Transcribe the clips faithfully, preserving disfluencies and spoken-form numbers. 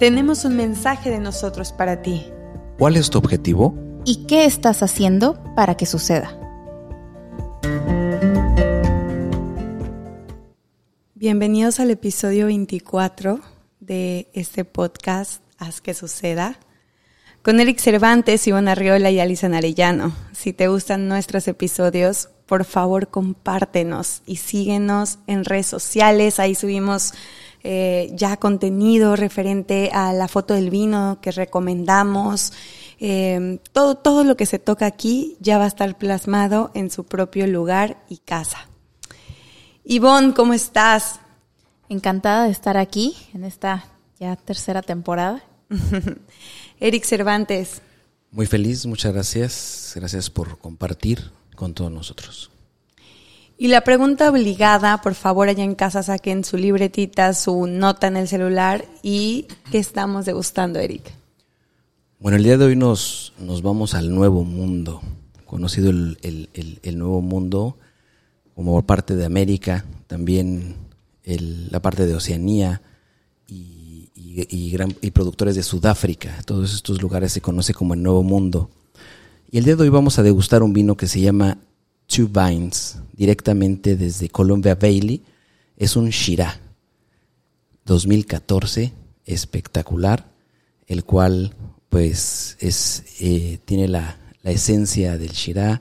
Tenemos un mensaje de nosotros para ti. ¿Cuál es tu objetivo? ¿Y qué estás haciendo para que suceda? Bienvenidos al episodio veinticuatro de este podcast Haz que suceda, con Eric Cervantes, Ivonne Arriola y Alison Arellano. Si te gustan nuestros episodios, por favor compártenos y síguenos en redes sociales. Ahí subimos eh, ya contenido referente a la foto del vino que recomendamos. Eh, todo, todo lo que se toca aquí ya va a estar plasmado en su propio lugar y casa. Ivonne, ¿cómo estás? Encantada de estar aquí en esta ya tercera temporada. Eric Cervantes. Muy feliz, muchas gracias. Gracias por compartir con todos nosotros. Y la pregunta obligada, por favor, allá en casa saquen su libretita, su nota en el celular. ¿Y qué estamos degustando, Eric? Bueno, el día de hoy nos, nos vamos al Nuevo Mundo, conocido el, el, el, el Nuevo Mundo como parte de América, también el, la parte de Oceanía y, y, y, gran, y productores de Sudáfrica. Todos estos lugares se conoce como el Nuevo Mundo. Y el día de hoy vamos a degustar un vino que se llama Two Vines, directamente desde Columbia Bailey. Es un Shiraz dos mil catorce, espectacular, el cual pues es eh, tiene la, la esencia del Shiraz,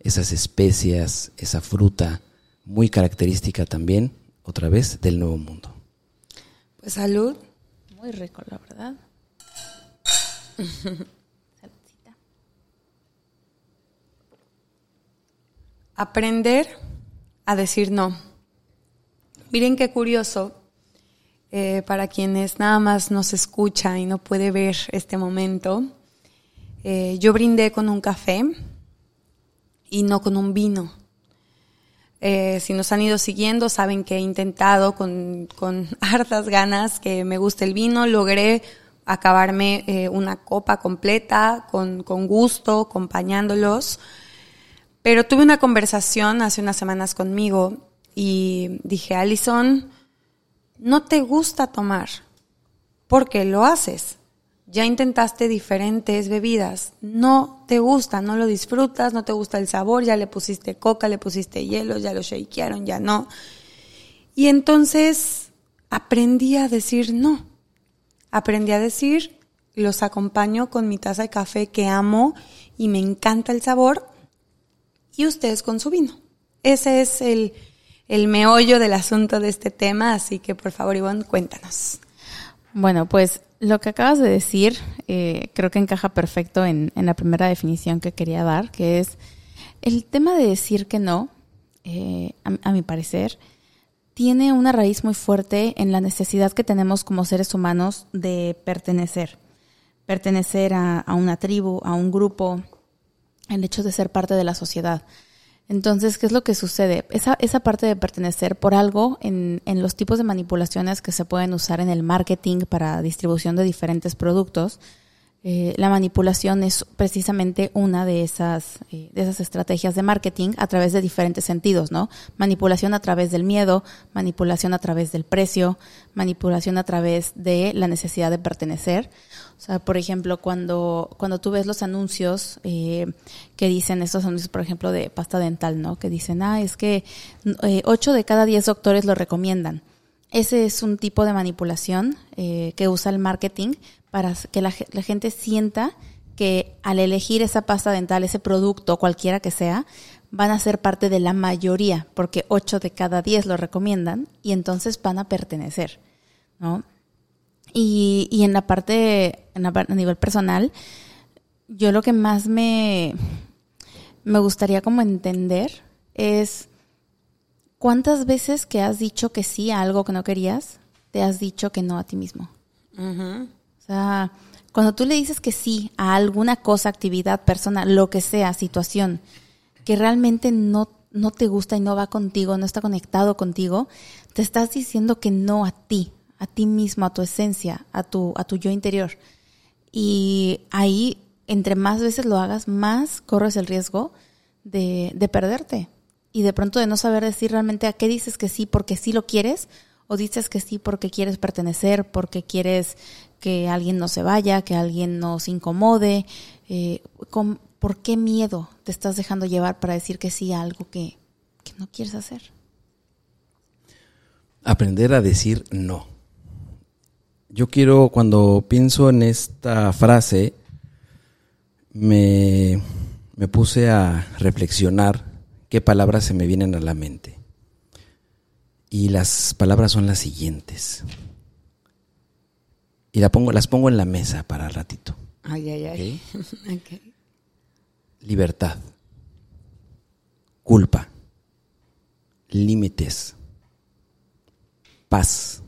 esas especias, esa fruta muy característica también, otra vez, del Nuevo Mundo. Pues salud. Muy rico, la verdad. Saludcita. Aprender a decir no. Miren qué curioso, eh, para quienes nada más nos escucha y no puede ver este momento. Eh, yo brindé con un café y no con un vino. Eh, si nos han ido siguiendo, saben que he intentado con, con hartas ganas que me guste el vino. Logré acabarme eh, una copa completa, con, con gusto, acompañándolos. Pero tuve una conversación hace unas semanas conmigo y dije, Alison, no te gusta tomar, ¿por qué lo haces? Ya intentaste diferentes bebidas, no te gusta, no lo disfrutas, no te gusta el sabor, ya le pusiste coca, le pusiste hielo, ya lo shakearon, ya no. Y entonces aprendí a decir no. Aprendí a decir, los acompaño con mi taza de café que amo y me encanta el sabor, y ustedes con su vino. Ese es el, el meollo del asunto de este tema, así que por favor, Ivonne, cuéntanos. Bueno, pues lo que acabas de decir eh, creo que encaja perfecto en, en la primera definición que quería dar, que es el tema de decir que no, eh, a, a mi parecer, tiene una raíz muy fuerte en la necesidad que tenemos como seres humanos de pertenecer. Pertenecer a, a una tribu, a un grupo, el hecho de ser parte de la sociedad. Entonces, ¿qué es lo que sucede? Esa, esa parte de pertenecer por algo en, en los tipos de manipulaciones que se pueden usar en el marketing para distribución de diferentes productos, eh, la manipulación es precisamente una de esas, eh, de esas estrategias de marketing a través de diferentes sentidos, ¿no? Manipulación a través del miedo, manipulación a través del precio, manipulación a través de la necesidad de pertenecer. O sea, por ejemplo, cuando cuando tú ves los anuncios eh, que dicen, estos anuncios, por ejemplo, de pasta dental, ¿no? Que dicen, ah, es que eh, ocho de cada diez doctores lo recomiendan. Ese es un tipo de manipulación eh, que usa el marketing para que la, la gente sienta que al elegir esa pasta dental, ese producto, cualquiera que sea, van a ser parte de la mayoría, porque ocho de cada diez lo recomiendan y entonces van a pertenecer, ¿no? Y, y en la parte, en la, a nivel personal, yo lo que más me, me gustaría como entender es cuántas veces que has dicho que sí a algo que no querías, te has dicho que no a ti mismo. Uh-huh. O sea, cuando tú le dices que sí a alguna cosa, actividad, persona, lo que sea, situación, que realmente no, no te gusta y no va contigo, no está conectado contigo, te estás diciendo que no a ti. a ti mismo, a tu esencia, a tu a tu yo interior. Y ahí, entre más veces lo hagas, más corres el riesgo de, de perderte y de pronto de no saber decir realmente a qué dices que sí porque sí lo quieres o dices que sí porque quieres pertenecer, porque quieres que alguien no se vaya, que alguien no se incomode. Eh, con, ¿Por qué miedo te estás dejando llevar para decir que sí a algo que, que no quieres hacer? Aprender a decir no. Yo quiero, cuando pienso en esta frase, me, me puse a reflexionar qué palabras se me vienen a la mente. Y las palabras son las siguientes. Y la pongo, las pongo en la mesa para ratito. Ay, ay, ay. ¿Okay? Okay. Libertad. Culpa. Límites. Paz.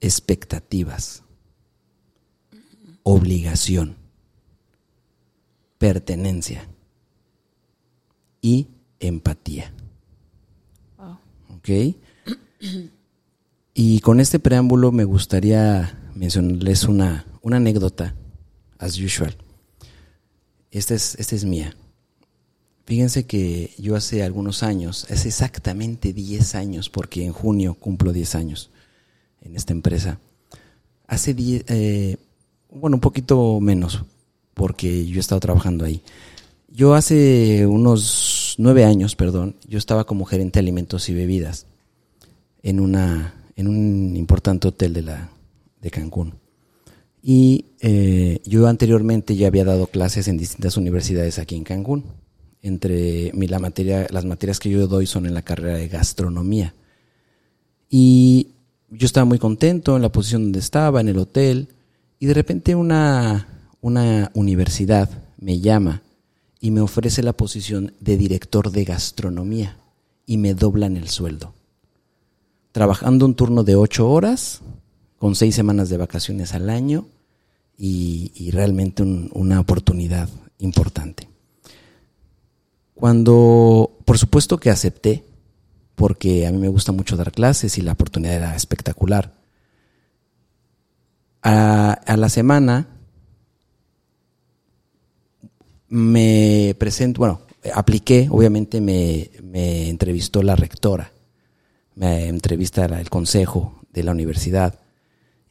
Expectativas. Obligación. Pertenencia. Y empatía. Wow. ¿Ok? Y con este preámbulo me gustaría mencionarles una, una anécdota, as usual. Esta es, esta es mía. Fíjense que yo hace algunos años, hace exactamente diez años, porque en junio cumplo diez años en esta empresa. Hace diez, eh, bueno, un poquito menos, porque yo he estado trabajando ahí. Yo hace unos nueve años, perdón, yo estaba como gerente de alimentos y bebidas en una en un importante hotel de la de Cancún. Y eh, yo anteriormente ya había dado clases en distintas universidades aquí en Cancún. Entre mi, la materia, las materias que yo doy son en la carrera de gastronomía. Y yo estaba muy contento en la posición donde estaba, en el hotel, y de repente una, una universidad me llama y me ofrece la posición de director de gastronomía y me doblan el sueldo. Trabajando un turno de ocho horas, con seis semanas de vacaciones al año y, y realmente un, una oportunidad importante. Cuando, por supuesto que acepté, porque a mí me gusta mucho dar clases y la oportunidad era espectacular. A, a la semana me presento, bueno, apliqué, obviamente me, me entrevistó la rectora, me entrevista el consejo de la universidad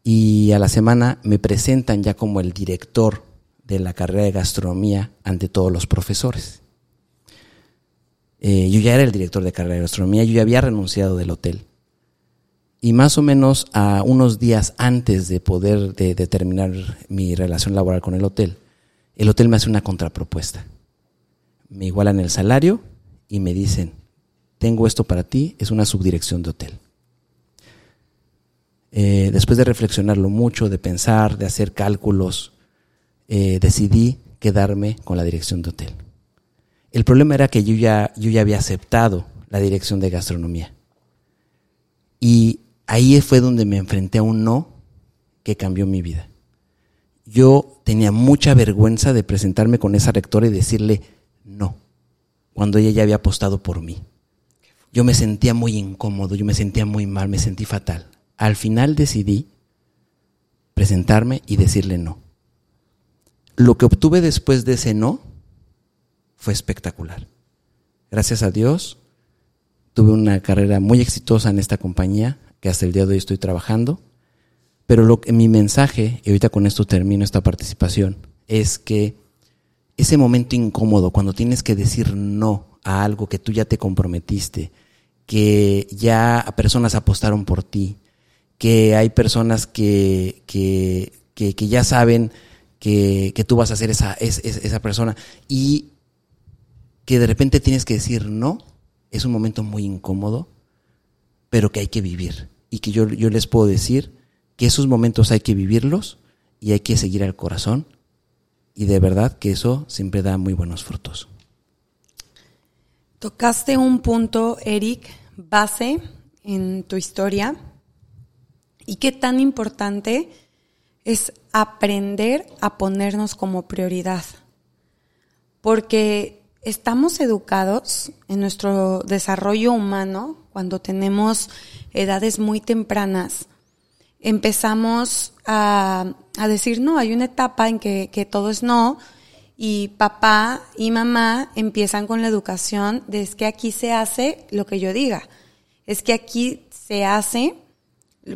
y a la semana me presentan ya como el director de la carrera de gastronomía ante todos los profesores. Eh, yo ya era el director de carrera de gastronomía, yo ya había renunciado del hotel. Y más o menos a unos días antes de poder de, de terminar mi relación laboral con el hotel, el hotel me hace una contrapropuesta. Me igualan el salario y me dicen, tengo esto para ti, es una subdirección de hotel. Eh, después de reflexionarlo mucho, de pensar, de hacer cálculos, eh, decidí quedarme con la dirección de hotel. El problema era que yo ya, yo ya había aceptado la dirección de gastronomía. Y ahí fue donde me enfrenté a un no que cambió mi vida. Yo tenía mucha vergüenza de presentarme con esa rectora y decirle no, cuando ella ya había apostado por mí. Yo me sentía muy incómodo, yo me sentía muy mal, me sentí fatal. Al final decidí presentarme y decirle no. Lo que obtuve después de ese no fue espectacular. Gracias a Dios, tuve una carrera muy exitosa en esta compañía, que hasta el día de hoy estoy trabajando, pero lo que, mi mensaje, y ahorita con esto termino esta participación, es que ese momento incómodo, cuando tienes que decir no a algo que tú ya te comprometiste, que ya personas apostaron por ti, que hay personas que, que, que, que ya saben que, que tú vas a ser esa, esa, esa persona, y que de repente tienes que decir no, es un momento muy incómodo, pero que hay que vivir. Y que yo, yo les puedo decir que esos momentos hay que vivirlos y hay que seguir al corazón. Y de verdad que eso siempre da muy buenos frutos. Tocaste un punto, Eric, base en tu historia. Y qué tan importante es aprender a ponernos como prioridad. Porque estamos educados en nuestro desarrollo humano, cuando tenemos edades muy tempranas, empezamos a, a decir no, hay una etapa en que, que todo es no, y papá y mamá empiezan con la educación de es que aquí se hace lo que yo diga, es que aquí se hace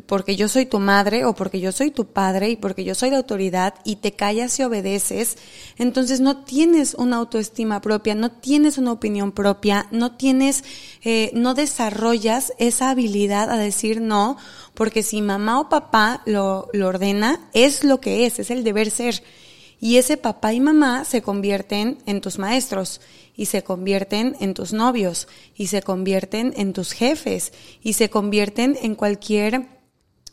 porque yo soy tu madre o porque yo soy tu padre y porque yo soy la autoridad y te callas y obedeces, entonces no tienes una autoestima propia, no tienes una opinión propia, no tienes, eh, no desarrollas esa habilidad a decir no, porque si mamá o papá lo, lo ordena, es lo que es, es el deber ser. Y ese papá y mamá se convierten en tus maestros y se convierten en tus novios y se convierten en tus jefes y se convierten en cualquier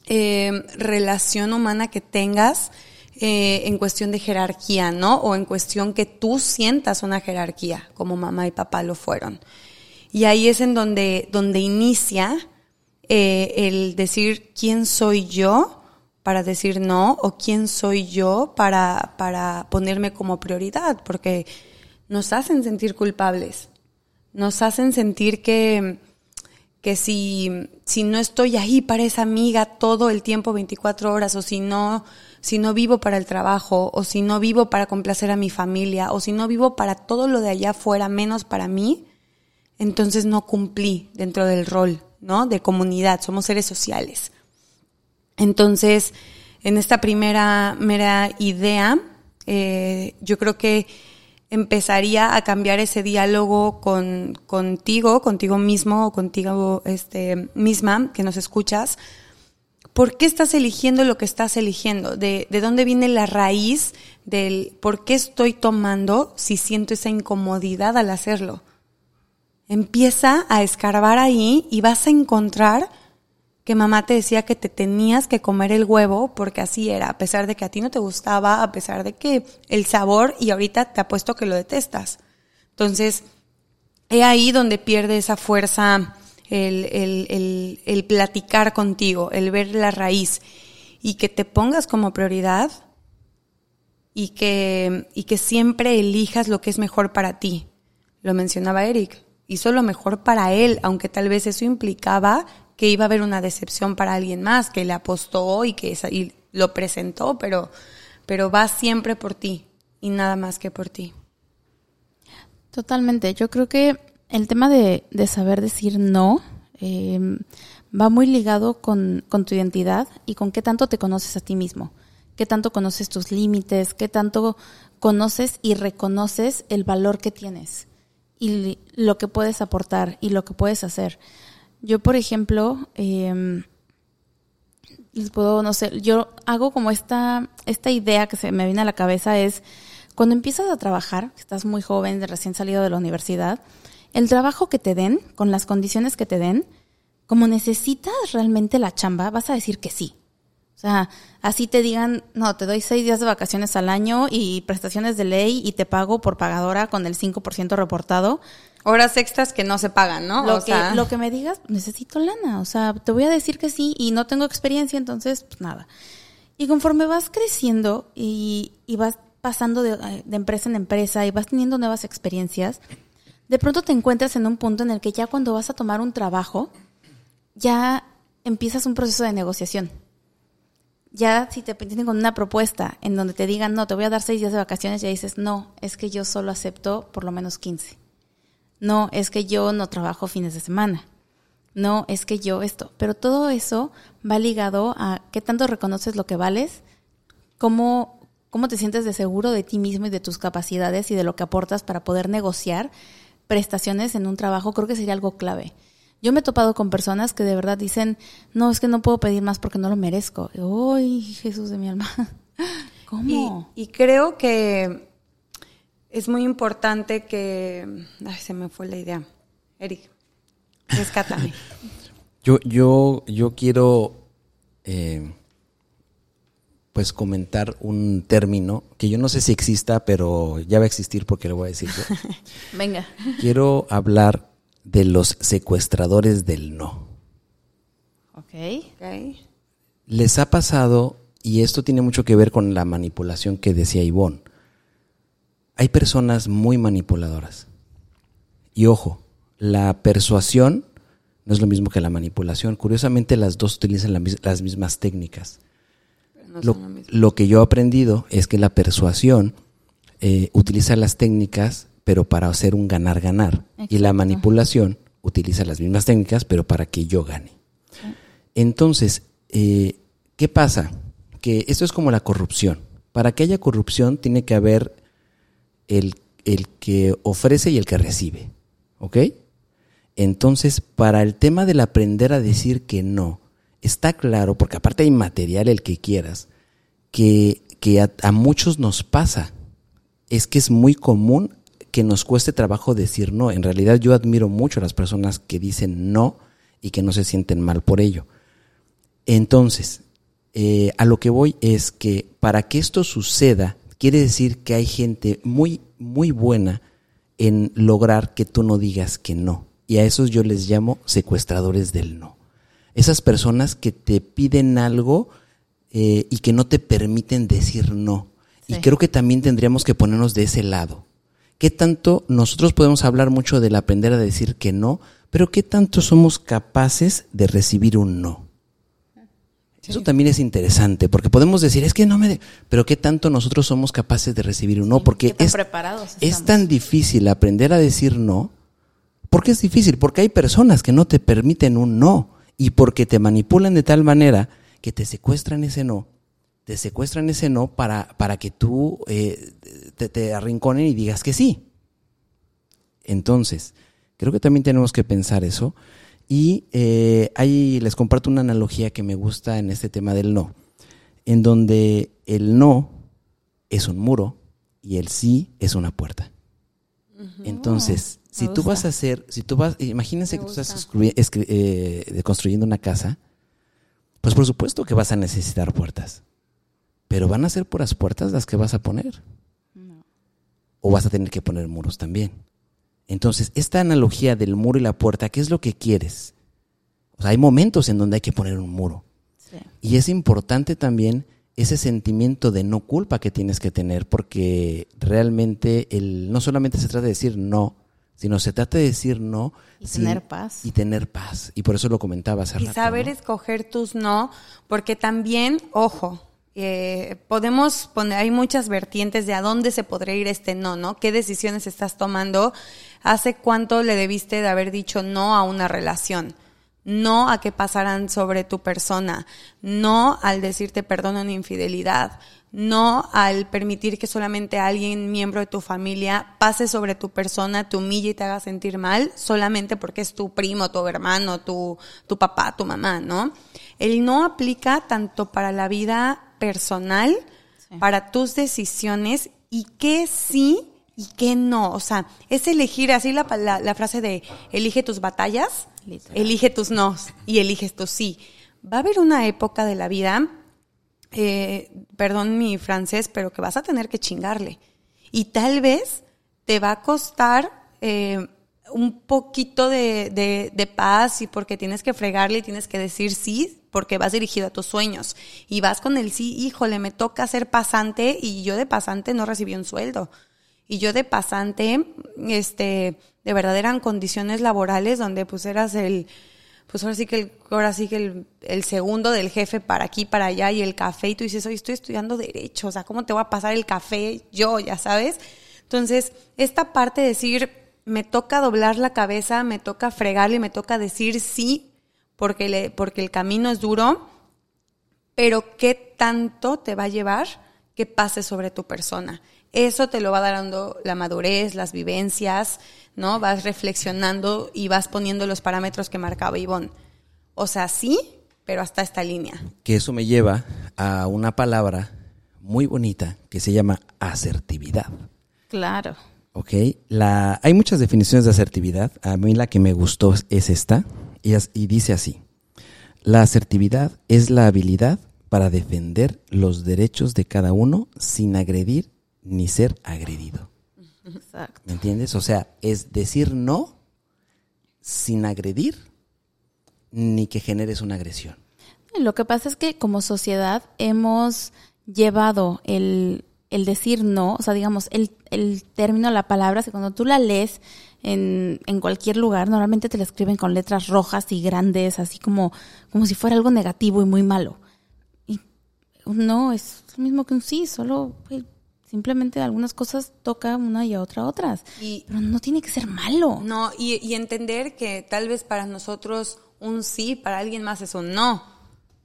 eh, relación humana que tengas eh, en cuestión de jerarquía, ¿no? O en cuestión que tú sientas una jerarquía, como mamá y papá lo fueron. Y ahí es en donde, donde inicia eh, el decir quién soy yo para decir no, o quién soy yo para, para ponerme como prioridad, porque nos hacen sentir culpables, nos hacen sentir que, que si, si no estoy ahí para esa amiga todo el tiempo, veinticuatro horas, o si no, si no vivo para el trabajo, o si no vivo para complacer a mi familia, o si no vivo para todo lo de allá afuera, menos para mí, entonces no cumplí dentro del rol, ¿no? De comunidad, somos seres sociales. Entonces, en esta primera mera idea, eh, yo creo que empezaría a cambiar ese diálogo con contigo, contigo mismo o contigo este, misma que nos escuchas. ¿Por qué estás eligiendo lo que estás eligiendo? ¿De, de dónde viene la raíz del por qué estoy tomando si siento esa incomodidad al hacerlo? Empieza a escarbar ahí y vas a encontrar que mamá te decía que te tenías que comer el huevo porque así era, a pesar de que a ti no te gustaba, a pesar de que el sabor, y ahorita te apuesto que lo detestas. Entonces, es ahí donde pierde esa fuerza el, el, el, el platicar contigo, el ver la raíz, y que te pongas como prioridad y que, y que siempre elijas lo que es mejor para ti. Lo mencionaba Eric, hizo lo mejor para él, aunque tal vez eso implicaba que iba a haber una decepción para alguien más, que le apostó y que y lo presentó, pero, pero va siempre por ti y nada más que por ti. Totalmente. Yo creo que el tema de, de saber decir no eh, va muy ligado con, con tu identidad y con qué tanto te conoces a ti mismo, qué tanto conoces tus límites, qué tanto conoces y reconoces el valor que tienes y lo que puedes aportar y lo que puedes hacer. Yo, por ejemplo, eh, les puedo, no sé, yo hago como esta esta idea que se me viene a la cabeza es, cuando empiezas a trabajar, estás muy joven, recién salido de la universidad, el trabajo que te den, con las condiciones que te den, como necesitas realmente la chamba, vas a decir que sí. O sea, así te digan, no, te doy seis días de vacaciones al año y prestaciones de ley y te pago por pagadora con el cinco por ciento reportado. Horas extras que no se pagan, ¿no? Lo, o que, sea... lo que me digas, necesito lana, o sea, te voy a decir que sí y no tengo experiencia, entonces, pues nada. Y conforme vas creciendo y, y vas pasando de, de empresa en empresa y vas teniendo nuevas experiencias, de pronto te encuentras en un punto en el que ya cuando vas a tomar un trabajo, ya empiezas un proceso de negociación. Ya si te tienen con una propuesta en donde te digan, no, te voy a dar seis días de vacaciones, ya dices, no, es que yo solo acepto por lo menos quince. No, es que yo no trabajo fines de semana. No, es que yo esto. Pero todo eso va ligado a qué tanto reconoces lo que vales, cómo, cómo te sientes de seguro de ti mismo y de tus capacidades y de lo que aportas para poder negociar prestaciones en un trabajo. Creo que sería algo clave. Yo me he topado con personas que de verdad dicen, no, es que no puedo pedir más porque no lo merezco. ¡Ay, Jesús de mi alma! ¿Cómo? Y, y creo que es muy importante que... Ay, se me fue la idea. Eric, rescátame. yo, yo, yo quiero eh, pues comentar un término que yo no sé si exista, pero ya va a existir porque lo voy a decir yo. Venga. Quiero hablar de los secuestradores del no. Okay. ok. Les ha pasado, y esto tiene mucho que ver con la manipulación que decía Ivonne. Hay personas muy manipuladoras. Y ojo, la persuasión no es lo mismo que la manipulación. Curiosamente, las dos utilizan la, las mismas técnicas. No lo, lo que yo he aprendido es que la persuasión eh, utiliza las técnicas pero para hacer un ganar-ganar. Exacto. Y la manipulación utiliza las mismas técnicas, pero para que yo gane. Entonces, eh, ¿qué pasa? Que esto es como la corrupción. Para que haya corrupción tiene que haber el, el que ofrece y el que recibe, ¿ok? Entonces, para el tema del aprender a decir que no, está claro, porque aparte hay material, el que quieras, que, que a, a muchos nos pasa. Es que es muy común que nos cueste trabajo decir no. En realidad yo admiro mucho a las personas que dicen no y que no se sienten mal por ello. Entonces, eh, a lo que voy es que para que esto suceda, quiere decir que hay gente muy, muy buena en lograr que tú no digas que no. Y a esos yo les llamo secuestradores del no. Esas personas que te piden algo eh, y que no te permiten decir no. Sí. Y creo que también tendríamos que ponernos de ese lado. ¿Qué tanto nosotros podemos hablar mucho del aprender a decir que no, pero qué tanto somos capaces de recibir un no? Sí. Eso también es interesante, porque podemos decir, es que no me... De... Pero qué tanto nosotros somos capaces de recibir un no, sí, porque es, es tan difícil aprender a decir no. ¿Por qué es difícil? Porque hay personas que no te permiten un no y porque te manipulan de tal manera que te secuestran ese no. Te secuestran ese no para, para que tú eh, te, te arrinconen y digas que sí. Entonces, creo que también tenemos que pensar eso. Y eh, ahí les comparto una analogía que me gusta en este tema del no, en donde el no es un muro y el sí es una puerta. Uh-huh. Entonces, oh, si tú gusta. vas a hacer, si tú vas, imagínense me que gusta. tú estás escri- escri- eh, construyendo una casa, pues por supuesto que vas a necesitar puertas. Pero van a ser puras puertas las que vas a poner. No. O vas a tener que poner muros también. Entonces, esta analogía del muro y la puerta, ¿qué es lo que quieres? O sea, hay momentos en donde hay que poner un muro. Sí. Y es importante también ese sentimiento de no culpa que tienes que tener, porque realmente el, no solamente se trata de decir no, sino se trata de decir no. Y sin, tener paz. Y tener paz. Y por eso lo comentaba hace rato. Y saber, ¿no?, escoger tus no, porque también, ojo, Eh, podemos poner, hay muchas vertientes de a dónde se podría ir este no, ¿no? ¿Qué decisiones estás tomando? ¿Hace cuánto le debiste de haber dicho no a una relación? No a que pasaran sobre tu persona. No al decirte perdón a una infidelidad. No al permitir que solamente alguien, miembro de tu familia, pase sobre tu persona, te humille y te haga sentir mal solamente porque es tu primo, tu hermano, tu, tu papá, tu mamá, ¿no? El no aplica tanto para la vida personal, sí, para tus decisiones y qué sí y qué no. O sea, es elegir, así la, la, la frase de elige tus batallas, literal, elige tus nos y eliges tu sí. Va a haber una época de la vida, eh, perdón mi francés, pero que vas a tener que chingarle. Y tal vez te va a costar eh, un poquito de, de, de paz y porque tienes que fregarle y tienes que decir sí, porque vas dirigido a tus sueños y vas con el sí, híjole, me toca ser pasante y yo de pasante no recibí un sueldo. Y yo de pasante, este, de verdad eran condiciones laborales donde pues eras el, pues ahora sí que el, ahora sí que el, el segundo del jefe para aquí, para allá y el café y tú dices, oye, estoy estudiando derecho, o sea, ¿cómo te voy a pasar el café yo? Ya sabes. Entonces, esta parte de decir, me toca doblar la cabeza, me toca fregarle, me toca decir sí, Porque, le, porque el camino es duro, pero ¿qué tanto te va a llevar que pases sobre tu persona? Eso te lo va dando la madurez, las vivencias, ¿no? Vas reflexionando y vas poniendo los parámetros que marcaba Ivonne. O sea, sí, pero hasta esta línea. Que eso me lleva a una palabra muy bonita que se llama asertividad. Claro. Ok, la, hay muchas definiciones de asertividad. A mí la que me gustó es esta. Y dice así, la asertividad es la habilidad para defender los derechos de cada uno sin agredir ni ser agredido. Exacto. ¿Me entiendes? O sea, es decir no sin agredir ni que generes una agresión. Lo que pasa es que como sociedad hemos llevado el, el decir no, o sea, digamos, el, el término, la palabra, que cuando tú la lees, En, en cualquier lugar, normalmente te la escriben con letras rojas y grandes, así como, como si fuera algo negativo y muy malo. Y no, es lo mismo que un sí, solo pues, Simplemente algunas cosas toca una y a otra otras. Y, pero no tiene que ser malo. No, y, y entender que tal vez para nosotros un sí, para alguien más es un no.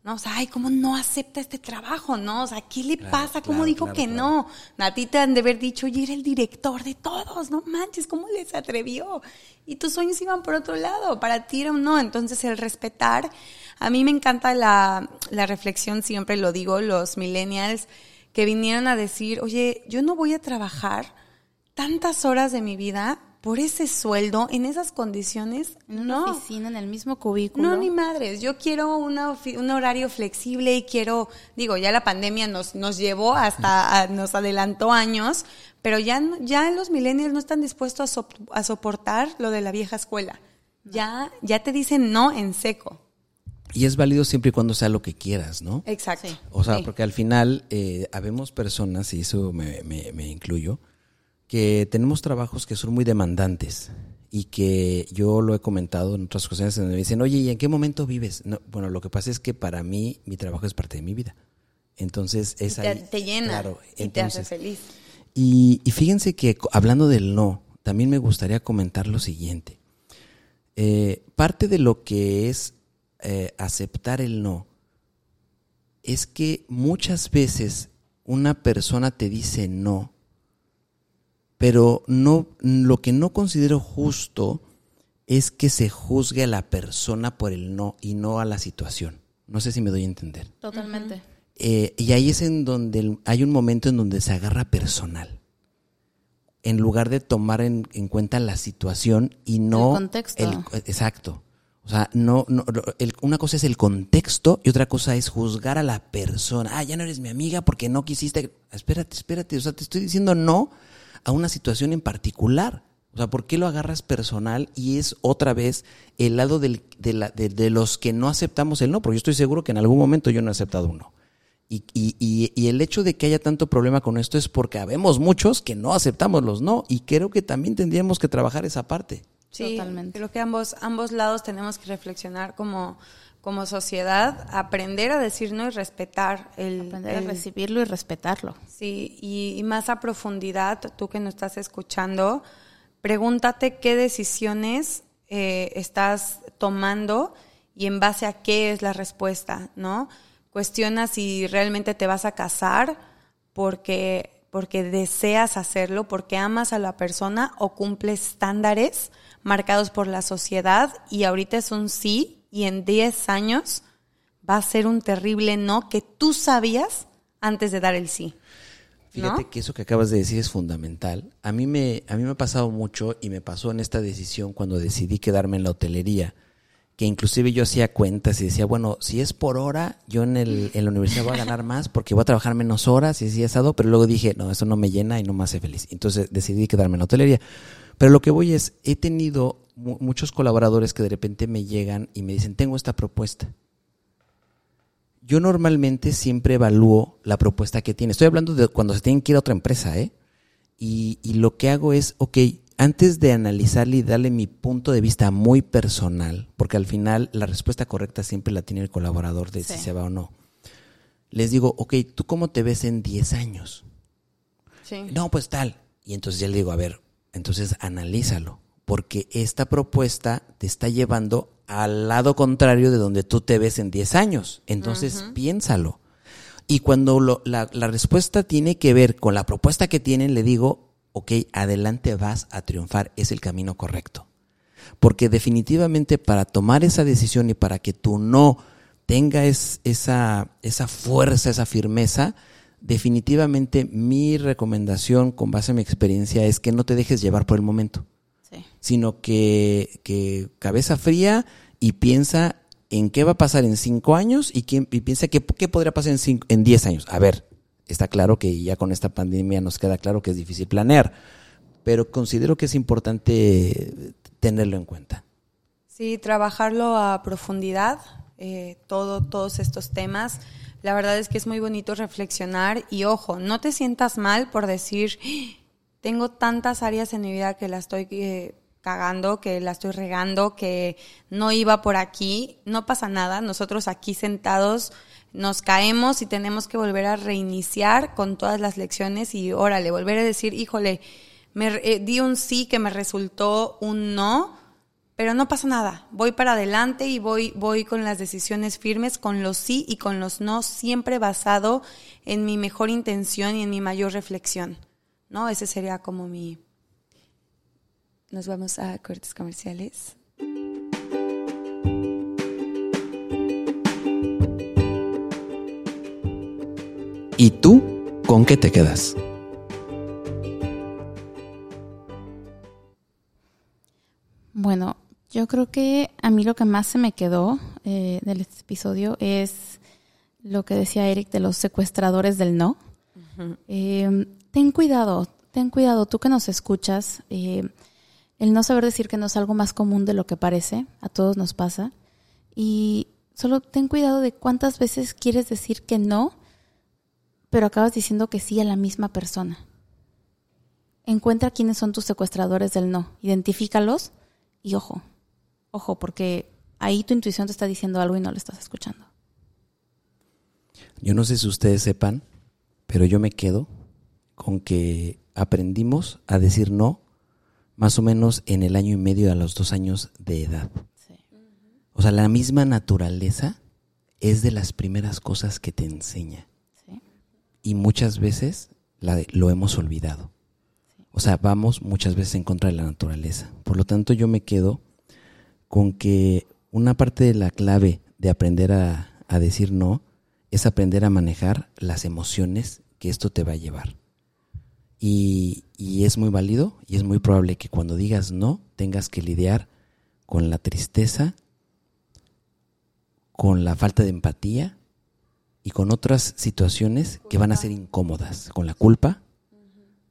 No, o sea, ay, ¿cómo no acepta este trabajo? No, o sea, ¿qué le claro, pasa? ¿Cómo claro, dijo claro, que claro. no? Natita han de haber dicho, oye, era el director de todos, no manches, ¿cómo les atrevió? Y tus sueños iban por otro lado, para ti era un no. Entonces, el respetar, a mí me encanta la, la reflexión, siempre lo digo, los millennials que vinieron a decir, oye, yo no voy a trabajar tantas horas de mi vida por ese sueldo, en esas condiciones, en una no. oficina, en el mismo cubículo. No, ni madres. Yo quiero una ofi- un horario flexible y quiero, digo, ya la pandemia nos, nos llevó hasta, a, nos adelantó años, pero ya, ya los millennials no están dispuestos a, sop- a soportar lo de la vieja escuela. No. Ya, ya te dicen no en seco. Y es válido siempre y cuando sea lo que quieras, ¿no? Exacto. Sí. O sea, sí. Porque al final, eh, habemos personas, y eso me, me, me incluyo, que tenemos trabajos que son muy demandantes y que yo lo he comentado en otras ocasiones donde me dicen, oye, ¿y en qué momento vives? No, bueno, lo que pasa es que para mí mi trabajo es parte de mi vida. Entonces es y te, ahí, te llena claro, y entonces, te hace feliz. Y, y fíjense que hablando del no, también me gustaría comentar lo siguiente. Eh, parte de lo que es eh, aceptar el no es que muchas veces una persona te dice no, pero no, lo que no considero justo es que se juzgue a la persona por el no y no a la situación. No sé si me doy a entender. Totalmente. Eh, y ahí es en donde hay un momento en donde se agarra personal. En lugar de tomar en, en cuenta la situación y no... El contexto. El, exacto. O sea, no, no el, una cosa es el contexto y otra cosa es juzgar a la persona. Ah, ya no eres mi amiga porque no quisiste... Espérate, espérate. O sea, te estoy diciendo no... a una situación en particular. O sea, ¿por qué lo agarras personal? Y es otra vez el lado del, de, la, de, de los que no aceptamos el no, porque yo estoy seguro que en algún momento yo no he aceptado un no. Y, y, y, y el hecho de que haya tanto problema con esto es porque habemos muchos que no aceptamos los no, y creo que también tendríamos que trabajar esa parte. Sí, totalmente. Creo que ambos, ambos lados tenemos que reflexionar como, como sociedad, aprender a decir no y respetar. El, aprender el, a recibirlo y respetarlo. Sí, y, y más a profundidad, tú que nos estás escuchando, pregúntate qué decisiones eh, estás tomando y en base a qué es la respuesta, ¿no? Cuestiona si realmente te vas a casar porque... porque deseas hacerlo, porque amas a la persona o cumples estándares marcados por la sociedad, y ahorita es un sí y en diez años va a ser un terrible no que tú sabías antes de dar el sí. Fíjate, ¿no?, que eso que acabas de decir es fundamental. A mí me a mí me ha pasado mucho, y me pasó en esta decisión cuando decidí quedarme en la hotelería, que inclusive yo hacía cuentas y decía, bueno, si es por hora, yo en, el, en la universidad voy a ganar más porque voy a trabajar menos horas, y así asado, pero luego dije, no, eso no me llena y no me hace feliz. Entonces decidí quedarme en la hotelería. Pero lo que voy es, he tenido mu- muchos colaboradores que de repente me llegan y me dicen, tengo esta propuesta. Yo normalmente siempre evalúo la propuesta que tiene. Estoy hablando de cuando se tienen que ir a otra empresa, ¿eh? Y, y lo que hago es, ok, antes de analizarle y darle mi punto de vista muy personal, porque al final la respuesta correcta siempre la tiene el colaborador de sí. si se va o no, les digo, ok, ¿tú cómo te ves en diez años? Sí. No, pues tal. Y entonces ya le digo, a ver, entonces analízalo, porque esta propuesta te está llevando al lado contrario de donde tú te ves en diez años. Entonces uh-huh. piénsalo. Y cuando lo, la, la respuesta tiene que ver con la propuesta que tienen, le digo, ok, adelante, vas a triunfar, es el camino correcto. Porque definitivamente para tomar esa decisión y para que tu no tenga es, esa, esa fuerza, esa firmeza, definitivamente mi recomendación con base en mi experiencia es que no te dejes llevar por el momento, sí. sino que, que cabeza fría y piensa en qué va a pasar en cinco años y, quién, y piensa que, qué podría pasar en, cinco, en diez años. A ver. Está claro que ya con esta pandemia nos queda claro que es difícil planear, pero considero que es importante tenerlo en cuenta. Sí, trabajarlo a profundidad, eh, todo, todos estos temas. La verdad es que es muy bonito reflexionar, y ojo, no te sientas mal por decir, tengo tantas áreas en mi vida que las estoy eh, cagando, que la estoy regando, que no iba por aquí, no pasa nada. Nosotros aquí sentados nos caemos y tenemos que volver a reiniciar con todas las lecciones y órale, volver a decir, híjole, me eh, di un sí que me resultó un no, pero no pasa nada. Voy para adelante y voy, voy con las decisiones firmes, con los sí y con los no, siempre basado en mi mejor intención y en mi mayor reflexión, ¿no? Ese sería como mi... Nos vamos a cortes comerciales. ¿Y tú con qué te quedas? Bueno, yo creo que a mí lo que más se me quedó eh, del episodio es lo que decía Eric de los secuestradores del no. Uh-huh. Eh, ten cuidado, ten cuidado, tú que nos escuchas... Eh, El no saber decir que no es algo más común de lo que parece, a todos nos pasa. Y solo ten cuidado de cuántas veces quieres decir que no, pero acabas diciendo que sí a la misma persona. Encuentra quiénes son tus secuestradores del no, identifícalos y ojo, ojo, porque ahí tu intuición te está diciendo algo y no lo estás escuchando. Yo no sé si ustedes sepan, pero yo me quedo con que aprendimos a decir no más o menos en el año y medio a los dos años de edad. Sí. O sea, la misma naturaleza es de las primeras cosas que te enseña. Sí. Y muchas veces la, lo hemos olvidado. Sí. O sea, vamos muchas veces en contra de la naturaleza. Por lo tanto, yo me quedo con que una parte de la clave de aprender a, a decir no es aprender a manejar las emociones que esto te va a llevar. Y, y es muy válido y es muy probable que cuando digas no tengas que lidiar con la tristeza, con la falta de empatía y con otras situaciones que van a ser incómodas, con la culpa.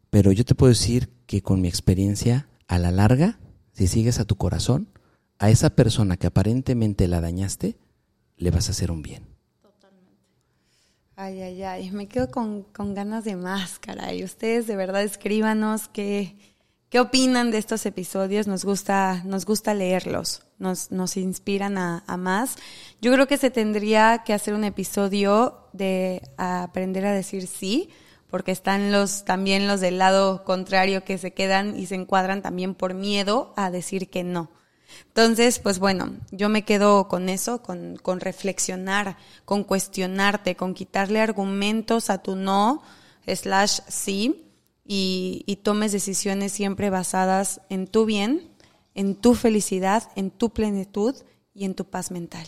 Pero yo te puedo decir que con mi experiencia, a la larga, si sigues a tu corazón, a esa persona que aparentemente la dañaste, le vas a hacer un bien. Ay, ay, ay, me quedo con, con ganas de más, caray. Ustedes de verdad escríbanos qué, qué opinan de estos episodios. Nos gusta, nos gusta leerlos, nos, nos inspiran a, a más. Yo creo que se tendría que hacer un episodio de aprender a decir sí, porque están los también los del lado contrario que se quedan y se encuadran también por miedo a decir que no. Entonces, pues bueno, yo me quedo con eso, con, con reflexionar, con cuestionarte, con quitarle argumentos a tu no, slash sí, y, y tomes decisiones siempre basadas en tu bien, en tu felicidad, en tu plenitud y en tu paz mental.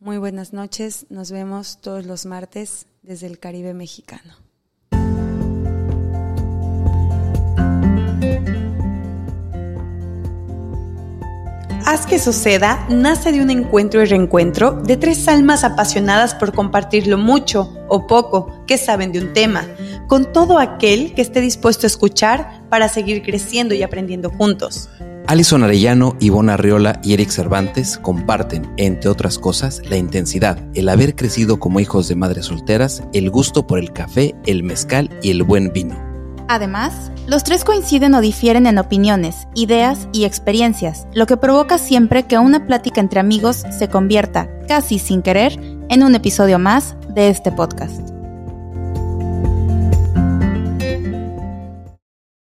Muy buenas noches, nos vemos todos los martes desde el Caribe mexicano. Haz que suceda nace de un encuentro y reencuentro de tres almas apasionadas por compartir lo mucho o poco que saben de un tema, con todo aquel que esté dispuesto a escuchar para seguir creciendo y aprendiendo juntos. Alison Arellano, Ivonne Arriola y Eric Cervantes comparten, entre otras cosas, la intensidad, el haber crecido como hijos de madres solteras, el gusto por el café, el mezcal y el buen vino. Además, los tres coinciden o difieren en opiniones, ideas y experiencias, lo que provoca siempre que una plática entre amigos se convierta, casi sin querer, en un episodio más de este podcast.